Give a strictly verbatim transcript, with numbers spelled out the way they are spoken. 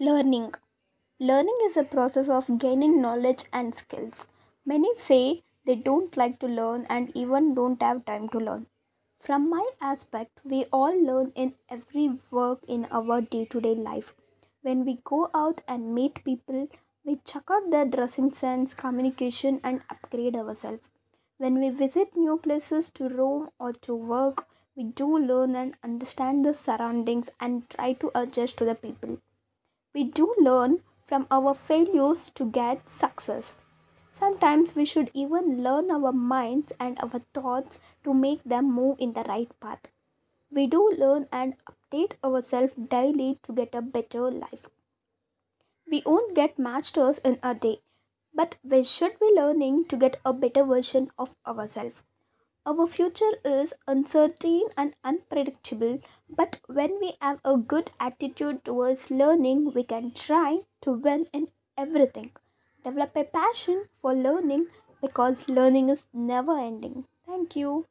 Learning. Learning is a process of gaining knowledge and skills. Many say they don't like to learn and even don't have time to learn. From my aspect, we all learn in every work in our day to day life. When we go out and meet people, we check out their dressing sense, communication, and upgrade ourselves. When we visit new places to roam or to work, we do learn and understand the surroundings and try to adjust to the people. We do learn from our failures to get success. Sometimes we should even learn our minds and our thoughts to make them move in the right path. We do learn and update ourselves daily to get a better life. We won't get masters in a day, but we should be learning to get a better version of ourselves. Our future is uncertain and unpredictable, but when we have a good attitude towards learning, we can try to win in everything. Develop a passion for learning because learning is never ending. Thank you.